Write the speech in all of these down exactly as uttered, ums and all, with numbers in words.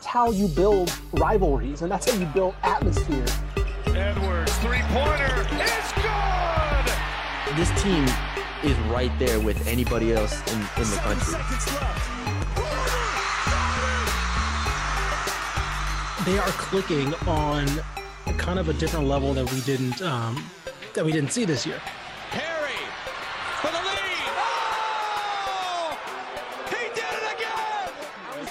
that's how you build rivalries, and that's how you build atmosphere. Edwards, three-pointer, is good! This team is right there with anybody else in, in the country. They are clicking on kind of a different level that we didn't um, that we didn't see this year. Perry for the lead. Oh! He did it again. How is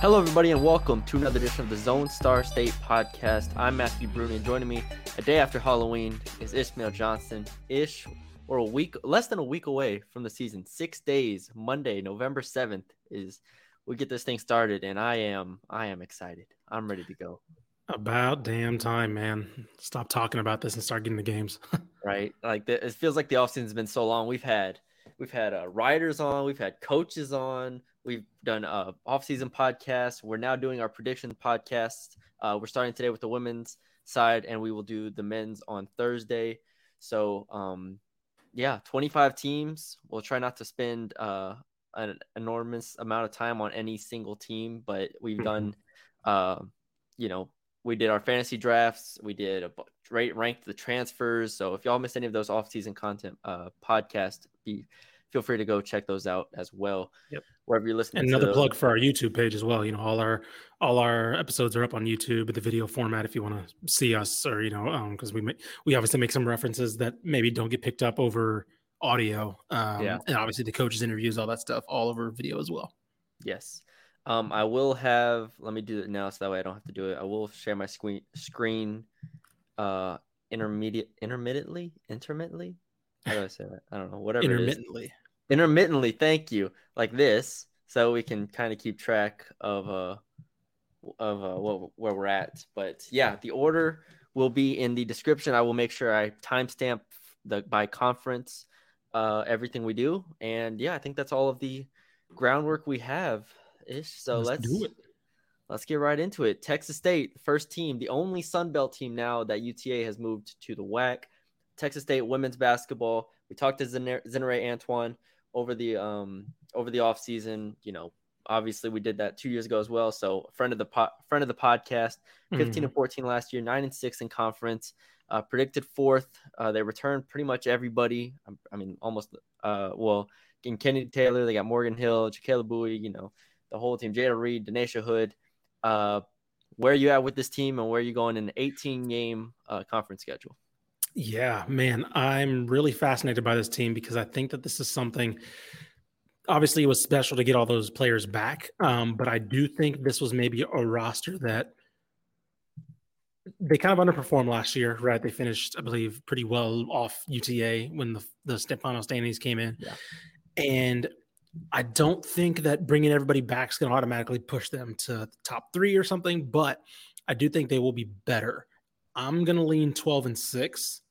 Hello, everybody, and welcome to another edition of the Zone Star State Podcast. I'm Matthew Bruton, and joining me a day after Halloween is Ishmael Johnson. Ish. Or a week, less than a week away from the season. Six days, Monday, November seventh is we get this thing started, and I am, I am excited. I'm ready to go. About damn time, man. Stop talking about this and start getting the games. Right, like the, it feels like the offseason's been so long. We've had, we've had uh, writers on, we've had coaches on, we've done uh, offseason podcasts. We're now doing our prediction podcasts. Uh, we're starting today with the women's side, and we will do the men's on Thursday. So, um. Yeah, twenty-five teams. We'll try not to spend uh, an enormous amount of time on any single team, but we've done, uh, you know, we did our fantasy drafts. We did a rate ranked the transfers. So if y'all missed any of those off-season content uh, podcasts, be feel free to go check those out as well. Yep. Wherever you're listening. And another to those. Plug for our YouTube page as well. You know, all our all our episodes are up on YouTube in the video format if you want to see us, or you know, um, because we may, we obviously make some references that maybe don't get picked up over audio. Um, yeah. And obviously the coaches' interviews, all that stuff, all over video as well. Yes. Um, I will have. Let me do it now, so that way I don't have to do it. I will share my screen screen. Uh, intermediate, intermittently, intermittently. How do I say that? I don't know. Whatever. Intermittently. It is. Intermittently, thank you, like this, so we can kind of keep track of uh of uh what, where we're at. But yeah, the order will be in the description. I will make sure I timestamp the by conference uh everything we do. And yeah, I think that's all of the groundwork we have, Ish. So let's, let's do it. Let's get right into it. Texas State, first team, the only Sun Belt team now that U T A has moved to the W A C. Texas State women's basketball. We talked to Zenarae Antoine over the um over the offseason. You know, obviously we did that two years ago as well. So friend of the po- friend of the podcast, fifteen mm. and fourteen last year, nine and six in conference, uh, predicted fourth. Uh, they returned pretty much everybody. I, I mean, almost. Uh, well, in Kennedy Taylor, they got Morgan Hill, Jacqueline Moore. You know, the whole team. Jada Reed, Denisha Hood. Uh, where are you at with this team, and where are you going in an eighteen game uh, conference schedule? Yeah, man, I'm really fascinated by this team because I think that this is something, obviously it was special to get all those players back, um, but I do think this was maybe a roster that they kind of underperformed last year, right? They finished, I believe, pretty well off U T A when the, the final standings came in. Yeah. And I don't think that bringing everybody back is going to automatically push them to the top three or something, but I do think they will be better. I'm going to lean twelve and six.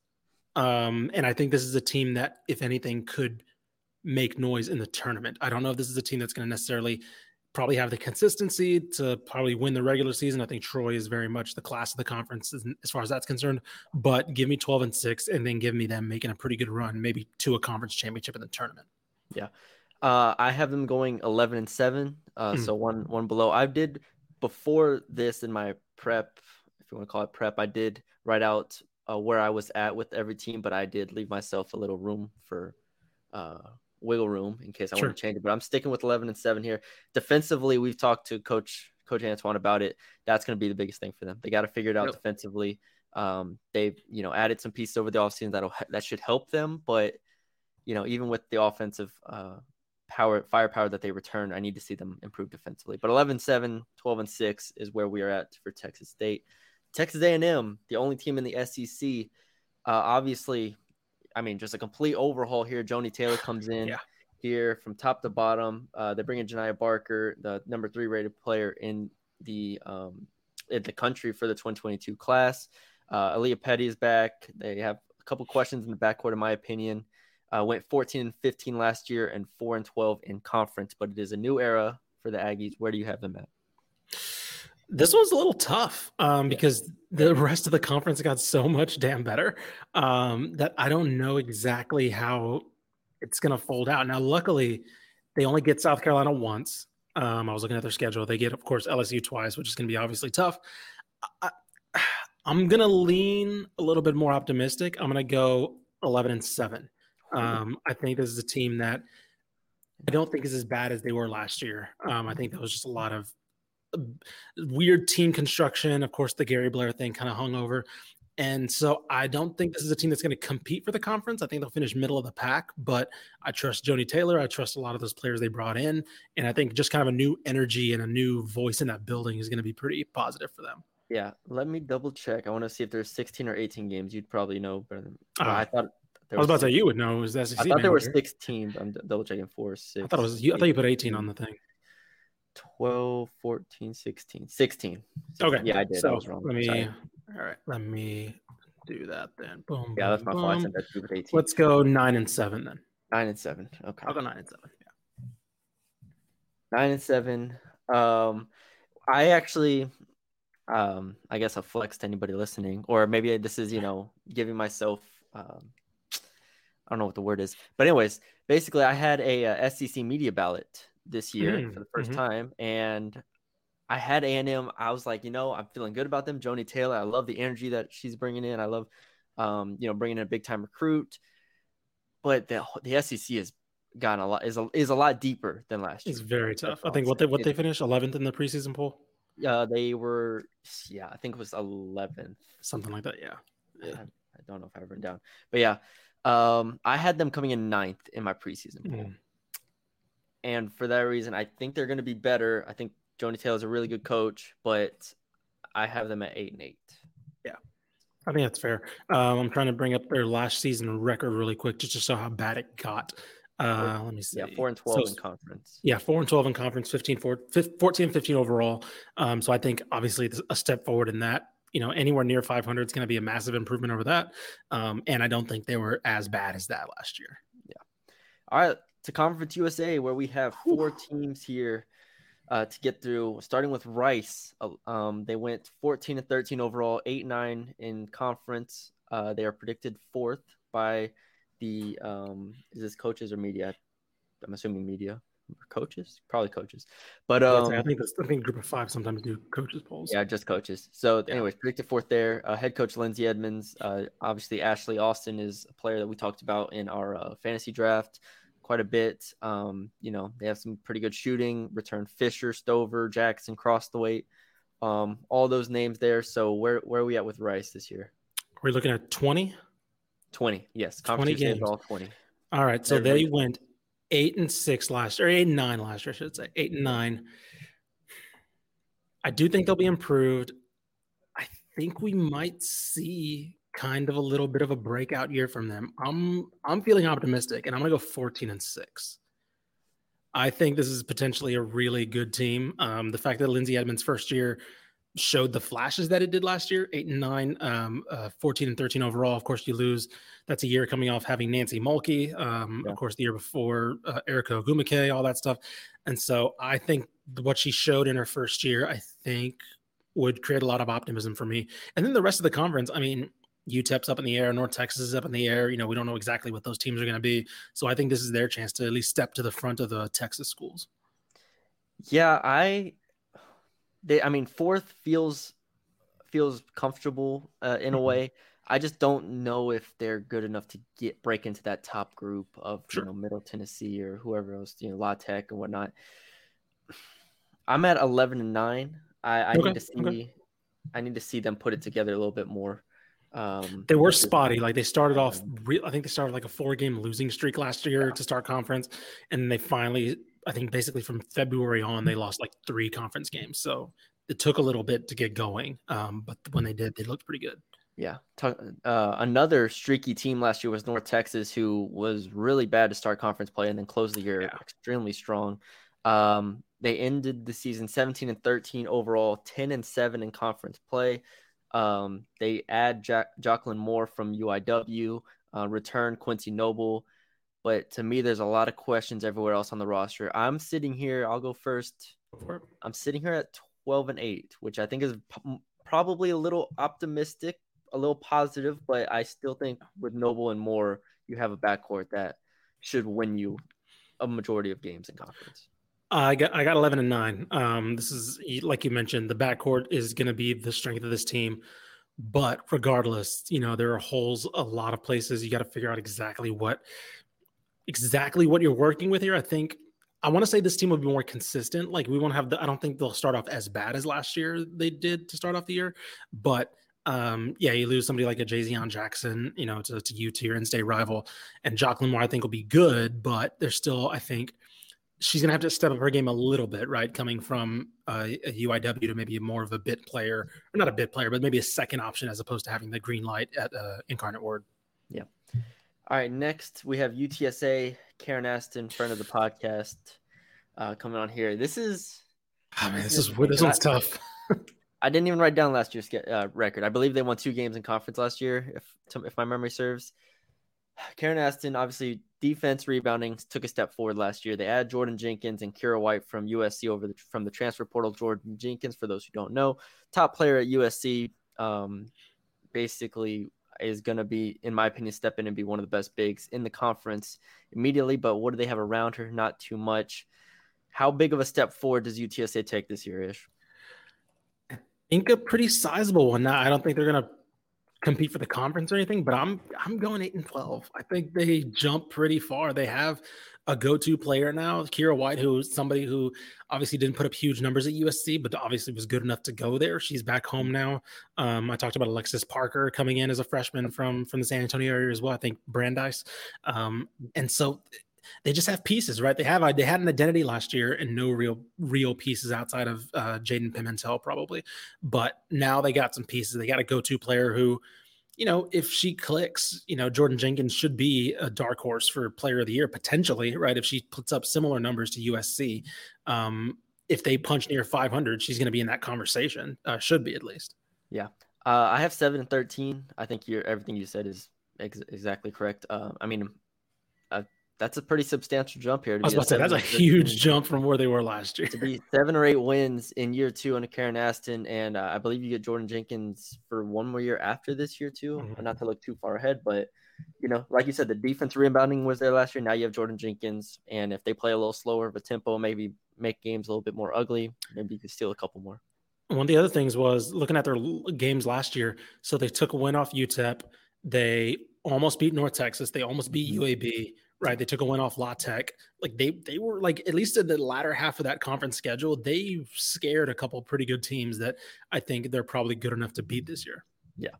Um, and I think this is a team that, if anything, could make noise in the tournament. I don't know if this is a team that's going to necessarily probably have the consistency to probably win the regular season. I think Troy is very much the class of the conference as far as that's concerned, but give me twelve and six and then give me them making a pretty good run, maybe to a conference championship in the tournament. Yeah. Uh, I have them going eleven and seven. Uh, mm. So one, one below. I did before this in my prep, if you want to call it prep, I did write out Uh, where I was at with every team, but I did leave myself a little room for uh, wiggle room in case I sure. want to change it. But I'm sticking with eleven and seven here. Defensively, we've talked to Coach Coach Antoine about it. That's going to be the biggest thing for them. They got to figure it out yep. defensively. Um, they've you know added some pieces over the offseason that'll that should help them. But you know, even with the offensive uh, power firepower that they return, I need to see them improve defensively. But eleven seven, twelve and six is where we are at for Texas State. Texas A and M, the only team in the S E C, uh, obviously, I mean, just a complete overhaul here. Joni Taylor comes in. Yeah. here from top to bottom. Uh, they're bringing Janiah Barker, the number three rated player in the um, in the country for the twenty twenty-two class. Uh, Aaliyah Petty is back. They have a couple questions in the backcourt, in my opinion. Uh, went fourteen and fifteen last year and four and twelve in conference, but it is a new era for the Aggies. Where do you have them at? This one's a little tough um, because the rest of the conference got so much damn better um, that I don't know exactly how it's going to fold out. Now, luckily, they only get South Carolina once. Um, I was looking at their schedule. They get, of course, L S U twice, which is going to be obviously tough. I, I'm going to lean a little bit more optimistic. I'm going to go eleven and seven. Um, I think this is a team that I don't think is as bad as they were last year. Um, I think that was just a lot of weird team construction. Of course, the Gary Blair thing kind of hung over. And so I don't think this is a team that's going to compete for the conference. I think they'll finish middle of the pack, but I trust Joni Taylor. I trust a lot of those players they brought in. And I think just kind of a new energy and a new voice in that building is going to be pretty positive for them. Yeah. Let me double check. I want to see if there's sixteen or eighteen games. You'd probably know better than uh, I thought. I was about to say you would know. Was that I thought manager. There were sixteen. I'm double checking four, six. I thought it was. You, I thought you put eighteen on the thing. twelve, fourteen, sixteen, sixteen. Okay. Yeah, I did. So I was wrong. Let me, Sorry. All right. Let me do that then. Boom. Yeah, that's my fault. I said that's stupid eighteen. Let's go nine and seven then. Nine and seven. Okay. I'll go nine and seven. Yeah. Nine and seven. Um, I actually, um, I guess I'll flex to anybody listening, or maybe this is, you know, giving myself, um, I don't know what the word is, but anyways, basically I had a, a S E C media ballot this year mm, for the first mm-hmm. time. And I had A and M. I was like, you know, I'm feeling good about them. Joni Taylor. I love the energy that she's bringing in. I love, um, you know, bringing in a big time recruit, but the, the S E C has gotten a lot, is a, is a lot deeper than last year. It's very tough. I think what they, what it, they finished eleventh in the preseason poll. Yeah. Uh, they were, yeah, I think it was eleventh. Something like that. Yeah. yeah. I, I don't know if I've written down, but yeah. Um, I had them coming in ninth in my preseason poll. Mm. And for that reason, I think they're going to be better. I think Joni Taylor's a really good coach, but I have them at eight and eight. Yeah, I think that's fair. Um, I'm trying to bring up their last season record really quick just to show how bad it got. Uh, let me see. Yeah, four and twelve so, in conference. Yeah, four and twelve in conference. fifteen, four, fourteen, fifteen overall. Um, so I think obviously a step forward in that. You know, anywhere near five hundred is going to be a massive improvement over that. Um, and I don't think they were as bad as that last year. Yeah. All right. To Conference U S A, where we have four Whew. teams here uh, to get through, starting with Rice. Um, they went fourteen and thirteen overall, eight and nine in conference. Uh, they are predicted fourth by the, um, is this coaches or media? I'm assuming media. Coaches, probably coaches, but um, I think I think group of five sometimes do coaches polls. Yeah, just coaches. So, anyways, predicted fourth there. Uh, head coach Lindsey Edmonds. Uh, obviously, Ashley Austin is a player that we talked about in our uh, fantasy draft quite a bit. Um, you know, they have some pretty good shooting. Return Fisher, Stover, Jackson, Cross the weight. Um, all those names there. So, where where are we at with Rice this year? We're looking at twenty. Twenty, yes, twenty games, all twenty. All right, so Everybody. they went. Eight and six last year, or eight and nine last year, I should say. Eight and nine. I do think they'll be improved. I think we might see kind of a little bit of a breakout year from them. I'm I'm feeling optimistic, and I'm gonna go fourteen and six. I think this is potentially a really good team. Um, the fact that Lindsey Edmonds' first year showed the flashes that it did last year, eight and nine, um, uh, fourteen and thirteen overall. Of course, you lose. That's a year coming off having Nancy Mulkey, um, yeah. of course, the year before uh, Erica Ogumike, all that stuff. And so I think what she showed in her first year, I think would create a lot of optimism for me. And then the rest of the conference, I mean, U T E P's up in the air, North Texas is up in the air. You know, we don't know exactly what those teams are going to be. So I think this is their chance to at least step to the front of the Texas schools. Yeah, I... They, I mean, fourth feels feels comfortable uh, in a way. I just don't know if they're good enough to get break into that top group of sure. you know Middle Tennessee or whoever else, you know, La Tech and whatnot. I'm at eleven and nine. I, I okay. need to see okay. I need to see them put it together a little bit more. Um, they were spotty. Like they started off. Re- I think they started like a four game losing streak last year yeah. to start conference, and they finally. I think basically from February on, they lost like three conference games. So it took a little bit to get going. Um, but when they did, they looked pretty good. Yeah. Uh, another streaky team last year was North Texas, who was really bad to start conference play and then closed the year yeah. extremely strong. Um, they ended the season seventeen and thirteen overall, ten and seven in conference play. Um, they add ja- Jacqueline Moore from U I W, uh, return Quincy Noble. But to me, there's a lot of questions everywhere else on the roster. I'm sitting here. I'll go first. I'm sitting here at twelve and eight, which I think is p- probably a little optimistic, a little positive, but I still think with Noble and Moore, you have a backcourt that should win you a majority of games in conference. I got I got eleven and nine. Um, this is, like you mentioned, the backcourt is going to be the strength of this team. But regardless, you know, there are holes a lot of places. You got to figure out exactly what exactly what you're working with here. I think I want to say this team will be more consistent. Like we won't have the. I don't think they'll start off as bad as last year they did to start off the year, but. Um, yeah, you lose somebody like a Jaszion Jackson, you know, to, to you, to your in-state rival, and Jacqueline Moore, I think, will be good, but there's still, I think, she's going to have to step up her game a little bit, right, coming from uh, a U I W to maybe more of a bit player, or not a bit player, but maybe a second option as opposed to having the green light at uh, Incarnate Word. Yeah. All right, next we have U T S A, Karen Aston, friend of the podcast, uh, coming on here. This is... Oh, man, this, this is this one's tough. I didn't even write down last year's uh, record. I believe they won two games in conference last year, if if my memory serves. Karen Aston, obviously, defense rebounding, took a step forward last year. They add Jordan Jenkins and Kira White from U S C over the, from the transfer portal. Jordan Jenkins, for those who don't know, top player at U S C, um, basically is going to be, in my opinion, step in and be one of the best bigs in the conference immediately. But what do they have around her? Not too much. How big of a step forward does U T S A take this year, Ish? Think a pretty sizable one. Now, I don't think they're going to compete for the conference or anything, but I'm I'm going eight and twelve. I think they jump pretty far. They have a go-to player now, Kira White, who's somebody who obviously didn't put up huge numbers at U S C, but obviously was good enough to go there. She's back home now. Um, I talked about Alexis Parker coming in as a freshman from from the San Antonio area as well. I think Brandeis, um, and so. They just have pieces, right? They have they had an identity last year and no real real pieces outside of uh, Jaden Pimentel probably, but now they got some pieces. They got a go-to player who, you know, if she clicks, you know, Jordan Jenkins should be a dark horse for Player of the Year potentially, right? If she puts up similar numbers to U S C, um, if they punch near five hundred, she's going to be in that conversation. Uh, should be at least. Yeah, uh, I have seven and thirteen. I think your everything you said is ex- exactly correct. Uh, I mean. That's a pretty substantial jump here. To I was about to say, that's a huge jump from where they were last year. To be seven or eight wins in year two under Karen Aston, and uh, I believe you get Jordan Jenkins for one more year after this year too. Mm-hmm. Not to look too far ahead, but you know, like you said, the defense rebounding was there last year. Now you have Jordan Jenkins, and if they play a little slower of a tempo, maybe make games a little bit more ugly, maybe you can steal a couple more. One of the other things was looking at their games last year. So they took a win off U T E P. They almost beat North Texas. They almost beat U A B. Right, they took a win off La Tech. Like they, they were like at least in the latter half of that conference schedule, they scared a couple pretty good teams that I think they're probably good enough to beat this year. Yeah,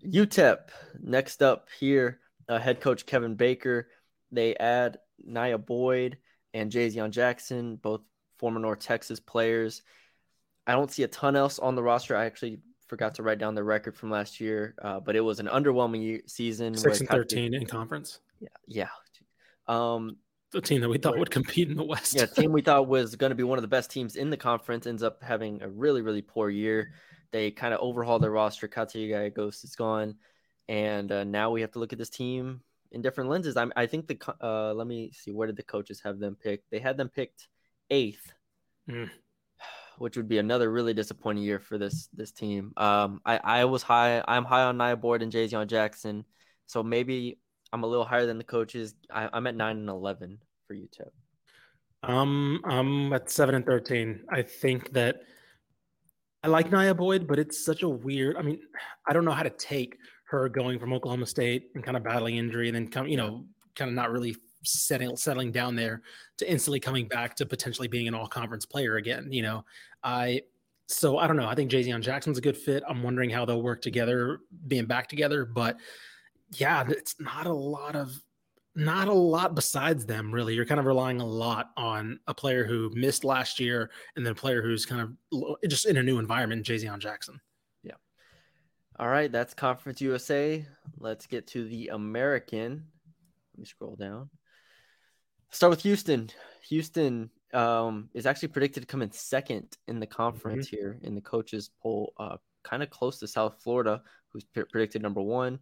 U T E P next up here, uh, head coach Kevin Baker. They add Nia Boyd and Jaszion Jackson, both former North Texas players. I don't see a ton else on the roster. I actually forgot to write down the record from last year, uh, but it was an underwhelming year, season. Six and thirteen in conference. Yeah, yeah. Um, the team that we thought would compete in the West. Yeah, team we thought was going to be one of the best teams in the conference ends up having a really, really poor year. They kind of overhaul their roster. Katsuya Ghost is gone, and uh, now we have to look at this team in different lenses. I'm, I think the uh, let me see, where did the coaches have them picked? They had them picked eighth, mm. which would be another really disappointing year for this this team. Um, I I was high. I'm high on Nia Boyd and Jaszion Jackson, so maybe. I'm a little higher than the coaches. I, I'm at nine and eleven for U T E P. Um, I'm at seven and thirteen. I think that I like Nia Boyd, but it's such a weird. I mean, I don't know how to take her going from Oklahoma State and kind of battling injury, and then come, you know, kind of not really settling settling down there to instantly coming back to potentially being an all conference player again. You know, I. So I don't know. I think Jaszion Jackson's a good fit. I'm wondering how they'll work together, being back together, but. Yeah, it's not a lot of, not a lot besides them, really. You're kind of relying a lot on a player who missed last year and then a player who's kind of just in a new environment, Jaszion Jackson. Yeah. All right, that's Conference U S A. Let's get to the American. Let me scroll down. Start with Houston. Houston um, is actually predicted to come in second in the conference mm-hmm. here in the coaches poll, uh, kind of close to South Florida, who's p- predicted number one.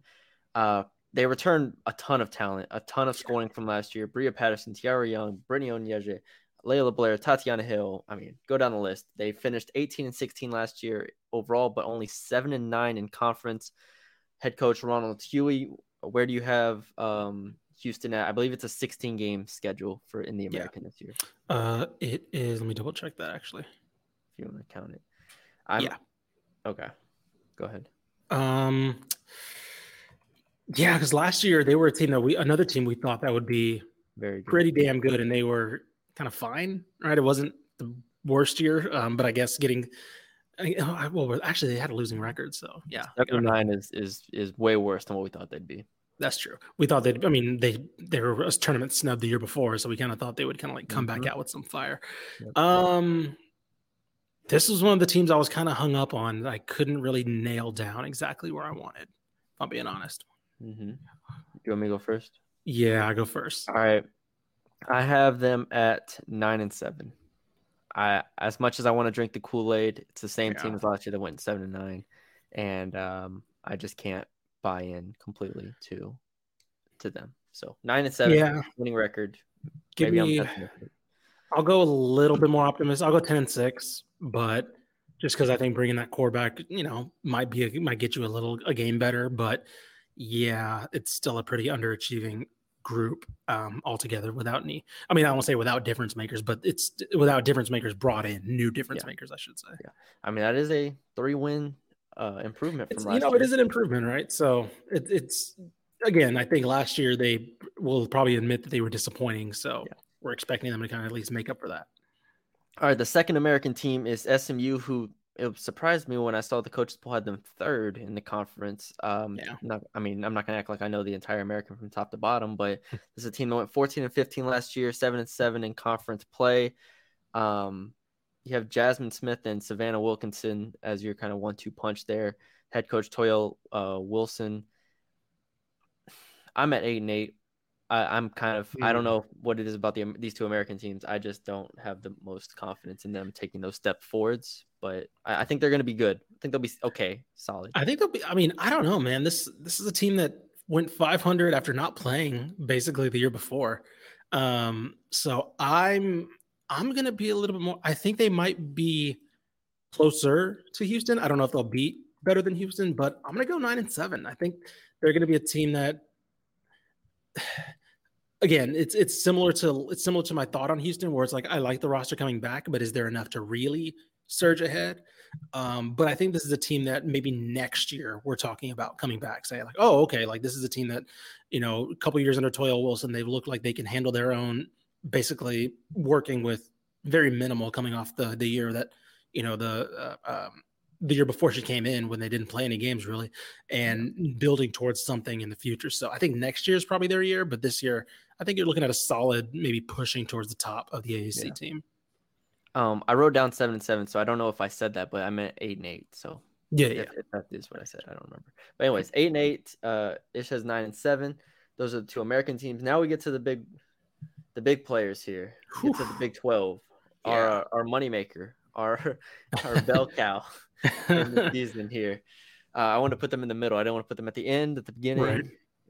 Uh, they returned a ton of talent, a ton of scoring from last year. Bria Patterson, Tiara Young, Brittany Onyeje, Layla Blair, Tatiana Hill. I mean, go down the list. They finished eighteen and sixteen last year overall, but only seven and nine in conference. Head coach Ronald Huey, where do you have um, Houston at? I believe it's a sixteen game schedule for in the American yeah. this year. Uh, it is. Let me double check that actually. If you want to count it, I'm, yeah. Okay, go ahead. Um, yeah, because last year they were a team that we another team we thought that would be very good. Pretty damn good, and they were kind of fine, right? It wasn't the worst year, um, but I guess getting. I, well, actually, they had a losing record, so yeah. Seven nine is is is way worse than what we thought they'd be. That's true. We thought they'd. I mean, they they were a tournament snub the year before, so we kind of thought they would kind of like come mm-hmm. back out with some fire. Yep. Um, this was one of the teams I was kind of hung up on. I couldn't really nail down exactly where I wanted. If I'm being honest. Mm-hmm. Do you want me to go first? Yeah, I go first. All right. I have them at nine and seven. I, as much as I want to drink the Kool-Aid, it's the same yeah. team as last year that went seven and nine, and um, I just can't buy in completely to to them. So nine and seven, yeah. winning record. Give Maybe me. I'm I'll go a little bit more optimistic. I'll go ten and six, but just because I think bringing that core back, you know, might be a, might get you a little a game better, but yeah, it's still a pretty underachieving group um altogether without any I mean I won't say without difference makers, but it's without difference makers brought in new difference yeah. makers, I should say. Yeah. I mean that is a three win uh improvement from it's, last you know year. It is an improvement, right? So it, it's again I think last year they will probably admit that they were disappointing, so yeah. we're expecting them to kind of at least make up for that. All right, the second American team is S M U, who it surprised me when I saw the coaches poll had them third in the conference. Um, yeah. not, I mean, I'm not going to act like I know the entire American from top to bottom, but this is a team that went fourteen and fifteen last year, seven and seven in conference play. Um, you have Jasmine Smith and Savannah Wilkinson as your kind of one two punch there. Head coach Toyel uh, Wilson. I'm at eight and eight. I, I'm kind of mm. I don't know what it is about the these two American teams. I just don't have the most confidence in them taking those step forwards. But I, I think they're going to be good. I think they'll be okay, solid. I think they'll be. I mean, I don't know, man. This this is a team that went five hundred after not playing basically the year before. Um, so I'm I'm going to be a little bit more. I think they might be closer to Houston. I don't know if they'll beat better than Houston, but I'm going to go nine and seven. I think they're going to be a team that. Again, it's it's similar to it's similar to my thought on Houston, where it's like I like the roster coming back, but is there enough to really surge ahead? Um, but I think this is a team that maybe next year we're talking about coming back, saying like, oh, okay, like this is a team that, you know, a couple years under Toyel Wilson, they've looked like they can handle their own, basically working with very minimal coming off the the year that, you know, the uh, um, the year before she came in when they didn't play any games really, and building towards something in the future. So I think next year is probably their year, but this year. I think you're looking at a solid, maybe pushing towards the top of the A A C yeah. team. Um, I wrote down seven and seven, so I don't know if I said that, but I meant eight and eight. So yeah, if, yeah. If that is what I said. I don't remember. But anyways, eight and eight. Uh, Ish has nine and seven. Those are the two American teams. Now we get to the big, the big players here. Get to the Big twelve. Yeah. Our our moneymaker, our our bell cow in the season here. Uh, I want to put them in the middle. I don't want to put them at the end, at the beginning. Right.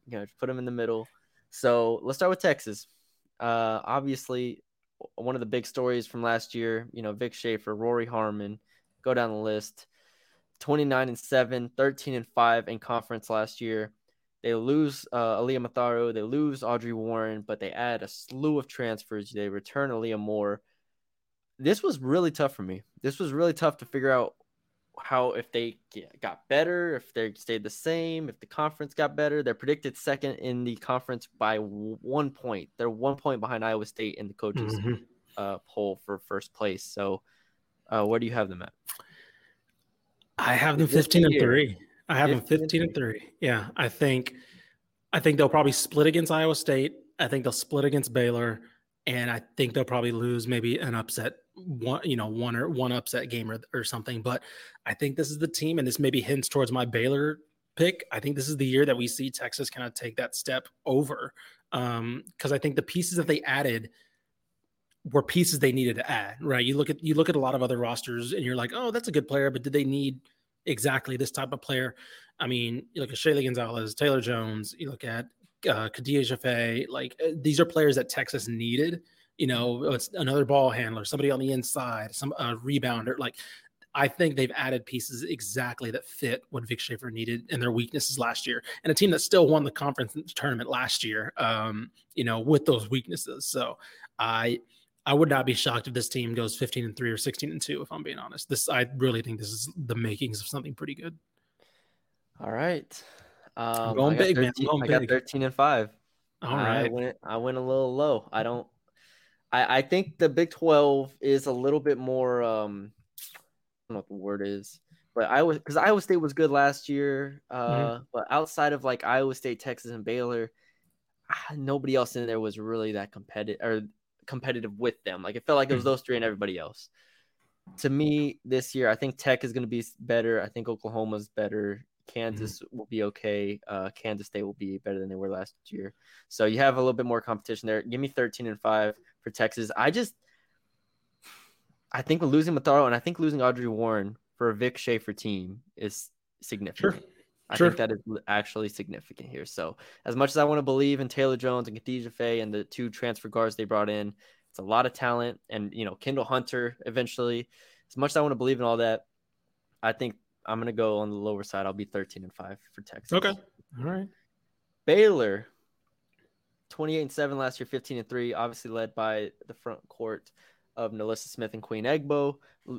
You know, put them in the middle. So let's start with Texas. Uh, obviously, one of the big stories from last year, you know, Vic Schaefer, Rory Harmon, go down the list, twenty-nine and seven, thirteen and five in conference last year. They lose uh, Aaliyah Matharo, they lose Audrey Warren, but they add a slew of transfers. They return Aaliyah Moore. This was really tough for me. This was really tough to figure out how if they got better, if they stayed the same, if the conference got better. They're predicted second in the conference by one point. They're one point behind Iowa State in the coaches mm-hmm. uh, poll for first place. So uh, where do you have them at? I have them fifteen and three. I have them fifteen and three. Yeah, I think I think they'll probably split against Iowa State. I think they'll split against Baylor. And I think they'll probably lose maybe an upset one, you know, one or one upset game or, or something. But I think this is the team, and this maybe hints towards my Baylor pick. I think this is the year that we see Texas kind of take that step over. Um, cause I think the pieces that they added were pieces they needed to add, right? You look at, you look at a lot of other rosters and you're like, oh, that's a good player, but did they need exactly this type of player? I mean, you look at Shaylee Gonzalez, Taylor Jones, you look at uh, Khadija Faye, like uh, these are players that Texas needed, you know, it's another ball handler, somebody on the inside, some uh, rebounder. Like, I think they've added pieces exactly that fit what Vic Schaefer needed and their weaknesses last year, and a team that still won the conference tournament last year, um, you know, with those weaknesses. So I, I would not be shocked if this team goes fifteen and three or sixteen and two, if I'm being honest. This, I really think this is the makings of something pretty good. All right. Um, I'm going big, man. I'm going I big. Got thirteen and five. All right. I went, I went a little low. I don't, I, I think the Big twelve is a little bit more, um, I don't know what the word is, but I was, because Iowa State was good last year, uh, mm-hmm. but outside of like Iowa State, Texas, and Baylor, nobody else in there was really that competitive or competitive with them. Like, it felt like it was those three and everybody else. To me, this year, I think Tech is going to be better. I think Oklahoma's better. Kansas mm-hmm. will be okay. Uh, Kansas State will be better than they were last year. So you have a little bit more competition there. Give me thirteen and five for Texas. I just. I think losing Matharo and I think losing Audrey Warren for a Vic Schaefer team is significant. Sure. I sure. think that is actually significant here. So as much as I want to believe in Taylor Jones and Khadija Faye and the two transfer guards they brought in, it's a lot of talent, and, you know, Kendall Hunter eventually, as much as I want to believe in all that, I think I'm going to go on the lower side. I'll be thirteen and five for Texas. Okay. All right. Baylor, twenty-eight and seven last year, fifteen and three, obviously led by the front court of Nalissa Smith and Queen Egbo.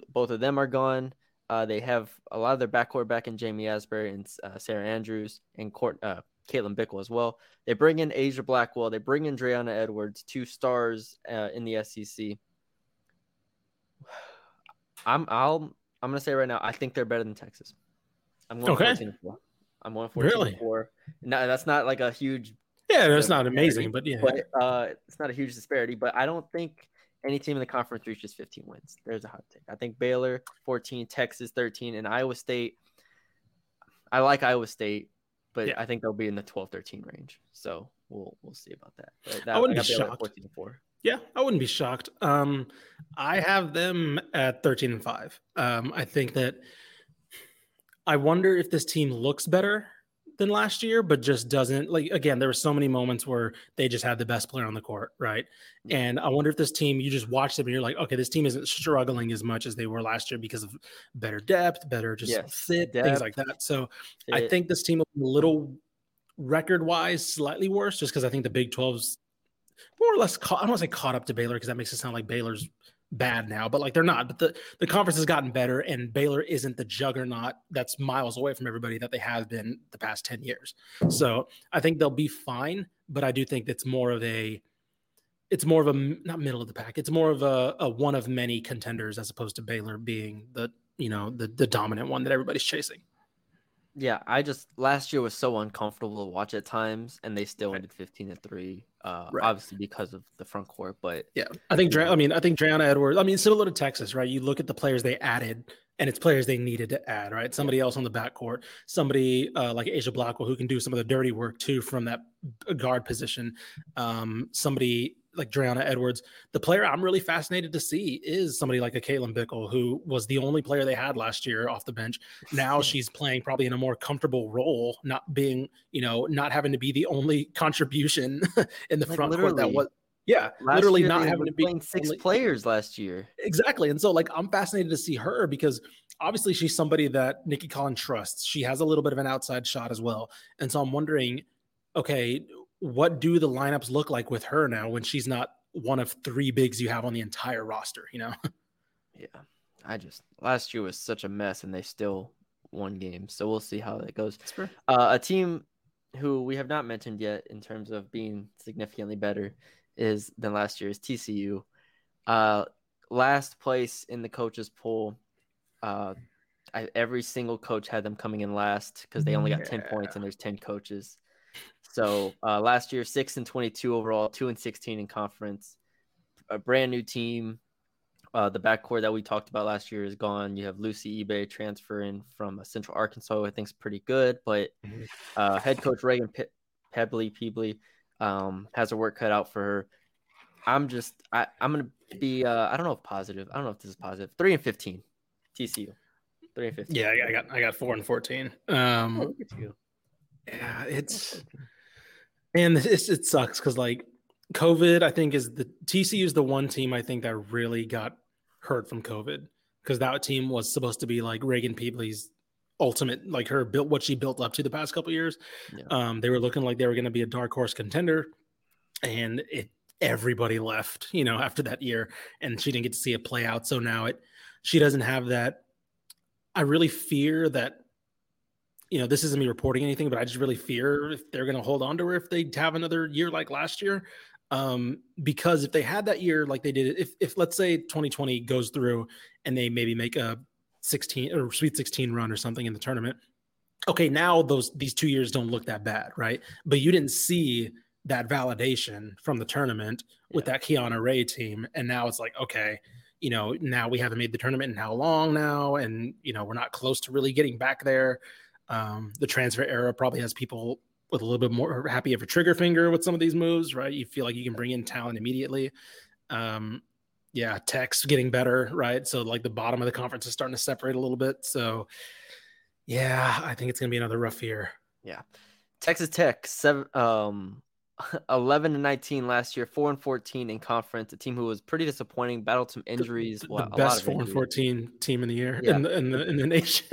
Both of them are gone. Uh, they have a lot of their backcourt back in Jamie Asbury and uh, Sarah Andrews and court, uh, Caitlin Bickle as well. They bring in Aijha Blackwell. They bring in Dreanna Edwards, two stars uh, in the S E C. I'm I'll I'm gonna say right now, I think they're better than Texas. I'm going okay. fourteen and four. I'm going fourteen really? and four. No, that's not like a huge. Yeah, that's not amazing, but yeah, but uh, it's not a huge disparity. But I don't think any team in the conference reaches fifteen wins. There's a hot take. I think Baylor, fourteen, Texas, thirteen, and Iowa State. I like Iowa State, but yeah. I think they'll be in the twelve thirteen range. So we'll we'll see about that. But that I wouldn't I be Baylor shocked. fourteen and four. Yeah, I wouldn't be shocked. Um, I have them at thirteen and five. Um, I think that I wonder if this team looks better than last year, but just doesn't. Like, again, there were so many moments where they just had the best player on the court, right? And I wonder if this team, you just watch them and you're like, okay, this team isn't struggling as much as they were last year because of better depth, better just yes, fit, depth, things like that. So it, I think this team will be a little record-wise slightly worse, just because I think the Big twelve's more or less caught, I don't want to say caught up to Baylor because that makes it sound like Baylor's bad now, but like they're not. But the, the conference has gotten better, and Baylor isn't the juggernaut that's miles away from everybody that they have been the past ten years. So I think they'll be fine, but I do think that's more of a, it's more of a, not middle of the pack, it's more of a, a one of many contenders as opposed to Baylor being the, you know, the, the dominant one that everybody's chasing. Yeah, I just, last year was so uncomfortable to watch at times, and they still right. ended fifteen and three, uh, right. obviously because of the front court. But yeah, I think, Dre- I mean, I think Dreanna Edwards, I mean, similar to Texas, right? You look at the players they added, and it's players they needed to add, right? Somebody yeah. else on the backcourt, somebody uh, like Aijha Blackwell who can do some of the dirty work too from that guard position, um, somebody like Dreanna Edwards. The player I'm really fascinated to see is somebody like a Caitlin Bickle, who was the only player they had last year off the bench. Now she's playing probably in a more comfortable role, not being, you know, not having to be the only contribution in the like front court that was. Yeah, literally not having to be playing six only, players last year. Exactly. And so like, I'm fascinated to see her because obviously she's somebody that Nikki Collin trusts. She has a little bit of an outside shot as well. And so I'm wondering, okay, what do the lineups look like with her now when she's not one of three bigs you have on the entire roster, you know? Yeah. I just, last year was such a mess and they still won games. So we'll see how that goes. Uh, a team who we have not mentioned yet in terms of being significantly better is than last year is T C U. Uh, last place in the coaches poll. Uh, I, every single coach had them coming in last because they only got yeah. ten points and there's ten coaches. So uh, last year, six and twenty-two overall, two and sixteen in conference. a brand new team. Uh, the backcourt that we talked about last year is gone. You have Lucy Ebay transferring from Central Arkansas, I think is pretty good. But uh, head coach Reagan Pe- Pebley, Pebley um, has her work cut out for her. I'm just I, I'm going to be uh, I don't know if positive. I don't know if this is positive. Three and fifteen, T C U. Three and fifteen. Yeah, I got I got four and fourteen. Um, oh, look at you. Yeah, it's and it's, it sucks because like COVID, I think is the T C U is the one team I think that really got hurt from COVID, because that team was supposed to be like Reagan Pebley's ultimate, like her built what she built up to the past couple of years. Yeah. Um, they were looking like they were going to be a dark horse contender, and it everybody left, you know, after that year, and she didn't get to see it play out. So now it she doesn't have that. I really fear that, you know, this isn't me reporting anything, but I just really fear if they're going to hold on to her if they have another year like last year. Um, because if they had that year like they did, if if let's say twenty twenty goes through and they maybe make a sixteen or Sweet sixteen run or something in the tournament, okay, now those these two years don't look that bad, right? But you didn't see that validation from the tournament with yeah. that Kiana Ray team, and now it's like, okay, you know, now we haven't made the tournament in how long now, and you know we're not close to really getting back there. Um, the transfer era probably has people with a little bit more happy of a trigger finger with some of these moves, right? You feel like you can bring in talent immediately. Um, yeah, Tech's getting better, right? So like the bottom of the conference is starting to separate a little bit. So yeah, I think it's going to be another rough year. Yeah. Texas Tech, seven, um, eleven and nineteen last year, four and fourteen in conference, a team who was pretty disappointing, battled some injuries. The, the well, best four and fourteen team in the year yeah. in, the, in the in the nation.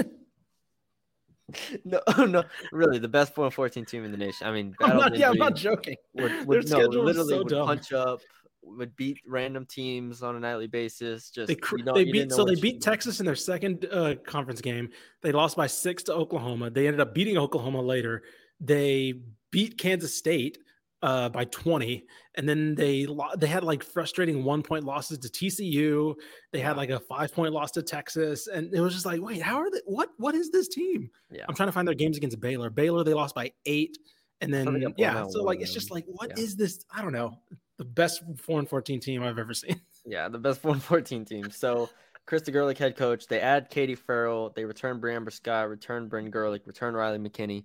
No, no, really, the best four and fourteen team in the nation. I mean, I'm not, yeah, I'm not joking. Would, would, no, literally so would dumb. punch up, would beat random teams on a nightly basis. Just they, you know, they beat so they beat Texas was. in their second uh, conference game. They lost by six to Oklahoma. They ended up beating Oklahoma later. They beat Kansas State uh, by twenty, and then they they had like frustrating one point losses to T C U. They had like a five point loss to Texas, and it was just like, wait, how are they? What what is this team? Yeah. I'm trying to find their games against Baylor. Baylor they lost by eight, and then yeah, so like it's just like, what yeah. is this? I don't know. The best four and fourteen team I've ever seen. Yeah, the best four and fourteen team. So Krista Gerlich, head coach. They add Katie Farrell. They return Bre'Amber Scott. Return Brynn Gerlich. Return Riley McKinney.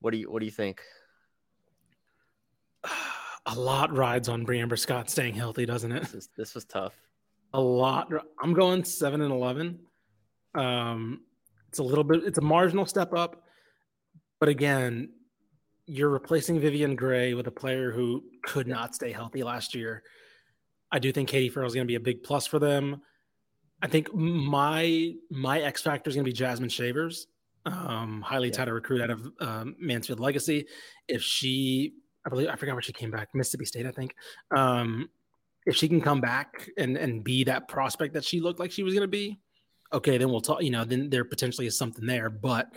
What do you what do you think? A lot rides on Bre'Amber Scott staying healthy, doesn't it? This, is, this was tough. A lot. I'm going seven and eleven. Um, it's a little bit. It's a marginal step up, but again, you're replacing Vivian Gray with a player who could not stay healthy last year. I do think Katie Farrell is going to be a big plus for them. I think my my X factor is going to be Jasmine Shavers, um, highly yeah. touted recruit out of um, Mansfield Legacy. If she I believe I forgot where she came back, Mississippi State, I think. Um, if she can come back and, and be that prospect that she looked like she was going to be, okay, then we'll talk. You know, then there potentially is something there. But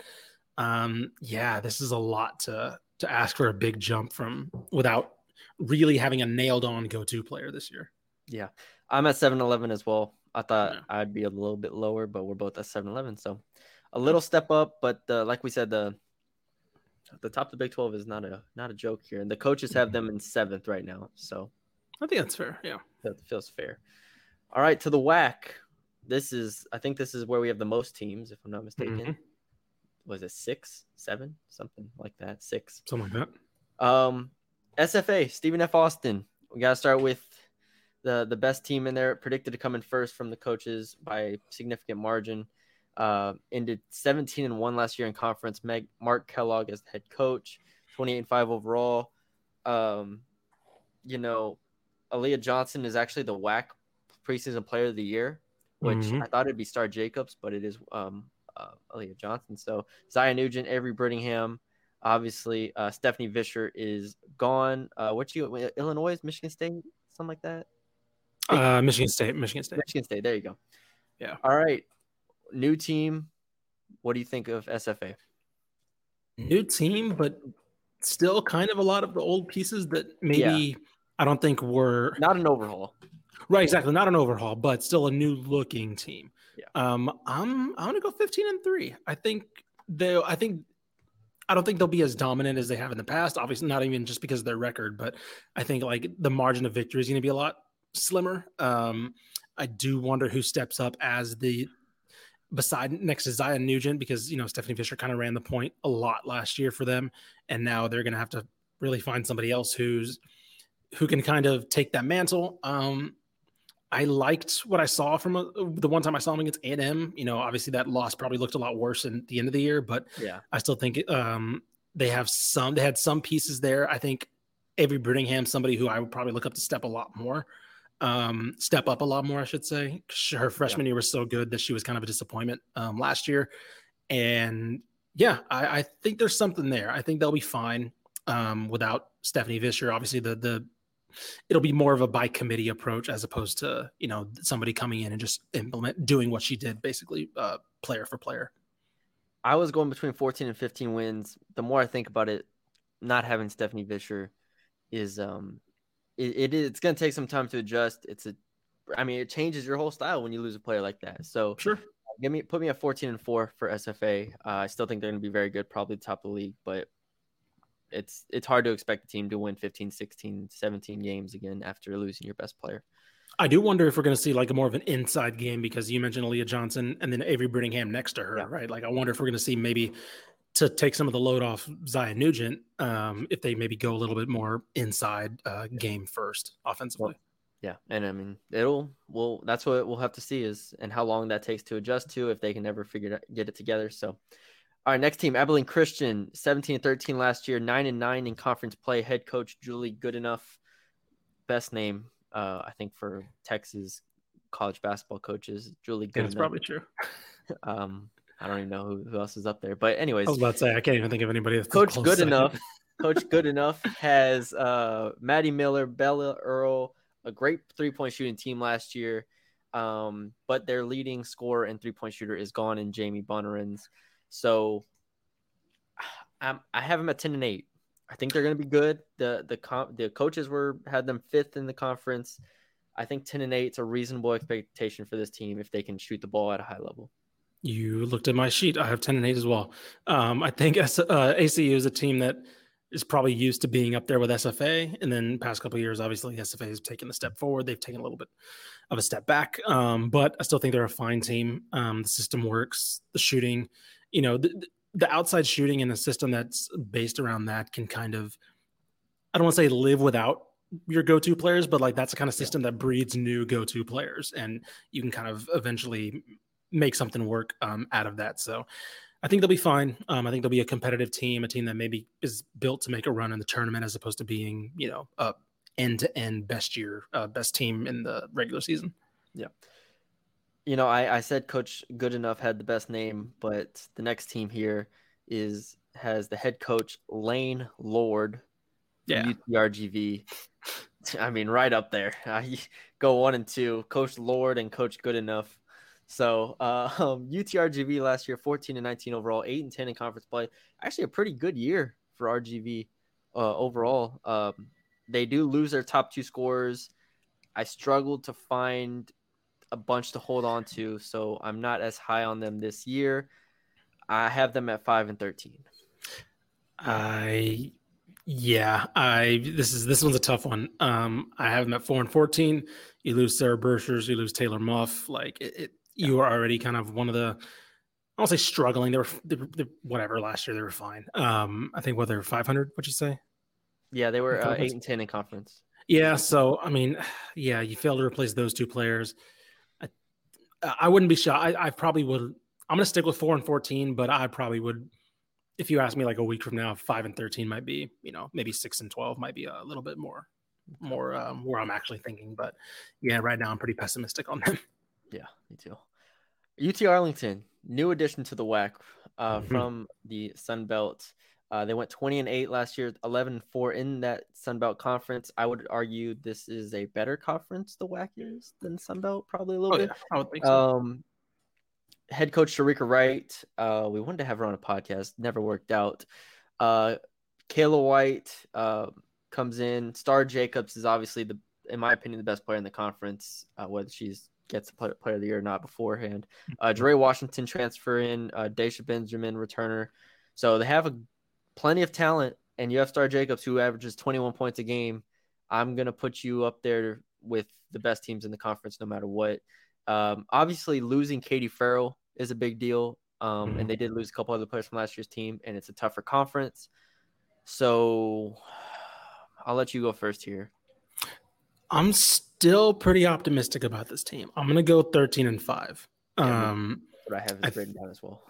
um, yeah, this is a lot to to ask for a big jump from without really having a nailed on go to player this year. Yeah, I'm at seven eleven as well. I thought yeah. I'd be a little bit lower, but we're both at seven eleven, so a little step up. But uh, like we said, the The top of the Big twelve is not a not a joke here, and the coaches have them in seventh right now. So, I think that's fair. Yeah, that feels fair. All right, to the W A C. This is, I think, this is where we have the most teams, if I'm not mistaken. Mm-hmm. Was it six, seven, something like that? Six, something like that. Um, S F A, Stephen F. Austin. We got to start with the the best team in there, predicted to come in first from the coaches by a significant margin. Uh, ended seventeen and one last year in conference. Meg, Mark Kellogg as the head coach, twenty-eight and five overall. Um, you know, Aaliyah Johnson is actually the W A C preseason player of the year, which mm-hmm. I thought it'd be Star Jacobs, but it is um, uh, Aaliyah Johnson. So Zaya Nugent, Avery Brittingham, obviously uh, Stephanie Vischer is gone. Uh, what you Illinois, Michigan State, something like that. Uh, Michigan State, Michigan State, Michigan State. There you go. Yeah. All right. New team. What do you think of S F A? New team, but still kind of a lot of the old pieces that maybe yeah. I don't think were not an overhaul. Right, exactly. Not an overhaul, but still a new looking team. Yeah. Um, I'm I'm gonna go fifteen and three. I think they I think I don't think they'll be as dominant as they have in the past. Obviously, not even just because of their record, but I think like the margin of victory is gonna be a lot slimmer. Um, I do wonder who steps up as the beside next to Zion Nugent, because, you know, Stephanie Fisher kind of ran the point a lot last year for them. And now they're going to have to really find somebody else who's who can kind of take that mantle. Um, I liked what I saw from a, the one time I saw him against A and M. You know, obviously that loss probably looked a lot worse at the end of the year, but yeah, I still think it, um, they have some, they had some pieces there. I think Avery Brittingham, somebody who I would probably look up to step a lot more, um, step up a lot more, I should say. Her freshman yeah. year was so good that she was kind of a disappointment um, last year. And yeah, I, I think there's something there. I think they'll be fine um, without Stephanie Vischer. Obviously the, the, it'll be more of a by committee approach as opposed to, you know, somebody coming in and just implement doing what she did basically uh, player for player. I was going between fourteen and fifteen wins. The more I think about it, not having Stephanie Vischer is um, it, it is, it's going to take some time to adjust. It's a, I mean, it changes your whole style when you lose a player like that. So sure, give me put me at fourteen and four for S F A. Uh, I still think they're going to be very good, probably top of the league, but it's it's hard to expect the team to win fifteen, sixteen, seventeen games again after losing your best player. I do wonder if we're going to see like a more of an inside game, because you mentioned Aaliyah Johnson and then Avery Brittingham next to her, yeah. right? Like I wonder if we're going to see maybe to take some of the load off Zion Nugent, um, if they maybe go a little bit more inside uh, game first offensively. Yeah, and I mean it'll well that's what we'll have to see is and how long that takes to adjust to if they can never figure it, get it together. So. All right, next team, Abilene Christian, seventeen and thirteen last year, nine and nine in conference play. Head coach Julie Goodenough, best name, uh, I think, for Texas college basketball coaches. Julie Goodenough. That's probably true. um, I don't even know who, who else is up there. But anyways. I was about to say, I can't even think of anybody. That's Coach Goodenough, Coach Goodenough has uh, Maddie Miller, Bella Earl, a great three-point shooting team last year. Um, but their leading scorer and three-point shooter is gone in Jamie Bunnerins. So I'm, I have them at ten and eight. I think they're going to be good. The the comp, the coaches were had them fifth in the conference. I think ten and eight is a reasonable expectation for this team if they can shoot the ball at a high level. You looked at my sheet. I have ten and eight as well. Um, I think S- uh, A C U is a team that is probably used to being up there with S F A. And then past couple of years, obviously, S F A has taken a step forward. They've taken a little bit of a step back. Um, but I still think they're a fine team. Um, the system works. The shooting, you know, the, the outside shooting in a system that's based around that can kind of, I don't want to say live without your go-to players, but like that's the kind of system yeah. that breeds new go-to players. And you can kind of eventually make something work um, out of that. So I think they'll be fine. Um, I think they'll be a competitive team, a team that maybe is built to make a run in the tournament as opposed to being, you know, a end-to-end best year, uh, best team in the regular season. Yeah. You know, I, I said Coach Goodenough had the best name, but the next team here is has the head coach Lane Lord, yeah, U T R G V. I mean, right up there. I go one and two, Coach Lord and Coach Goodenough. So uh, um, U T R G V last year, fourteen and nineteen overall, eight and ten in conference play. Actually, a pretty good year for R G V uh, overall. Um, they do lose their top two scorers. I struggled to find a bunch to hold on to, so I'm not as high on them this year. I have them at five and thirteen. I, yeah, I this is this one's a tough one. Um, I have them at four and fourteen. You lose Sarah Bershers, you lose Taylor Muff. Like it, it yeah. you are already kind of one of the. I don't say struggling. They were, they were they, whatever last year. They were fine. Um, I think what they're five hundred. What'd you say? Yeah, they were uh, eight and ten in conference. Yeah, so I mean, yeah, you failed to replace those two players. I wouldn't be shocked. I, I probably would. I'm going to stick with four and fourteen, but I probably would. If you ask me like a week from now, five and thirteen might be, you know, maybe six and twelve might be a little bit more, more um, where I'm actually thinking. But yeah, right now I'm pretty pessimistic on them. Yeah, me too. U T Arlington, new addition to the W A C uh, mm-hmm. from the Sun Belt. Uh, they went twenty and eight last year, eleven and four in that Sun Belt conference. I would argue this is a better conference, the W A C is, than Sun Belt, probably a little oh, bit. Yeah, I would think so. Um, head coach Sharika Wright, uh, we wanted to have her on a podcast, never worked out. Uh, Kayla White uh, comes in. Star Jacobs is obviously the, in my opinion, the best player in the conference, uh, whether she's gets the player of the year or not beforehand. Uh, Dre Washington transfer in. Uh, Daisha Benjamin returner. So they have a plenty of talent, and you have Star Jacobs, who averages twenty-one points a game. I'm going to put you up there with the best teams in the conference, no matter what. Um, obviously, losing Katie Farrell is a big deal. Um, mm-hmm. And they did lose a couple other players from last year's team, and it's a tougher conference. So I'll let you go first here. I'm still pretty optimistic about this team. I'm going to go thirteen and five. Yeah, um, what I have is written down as well.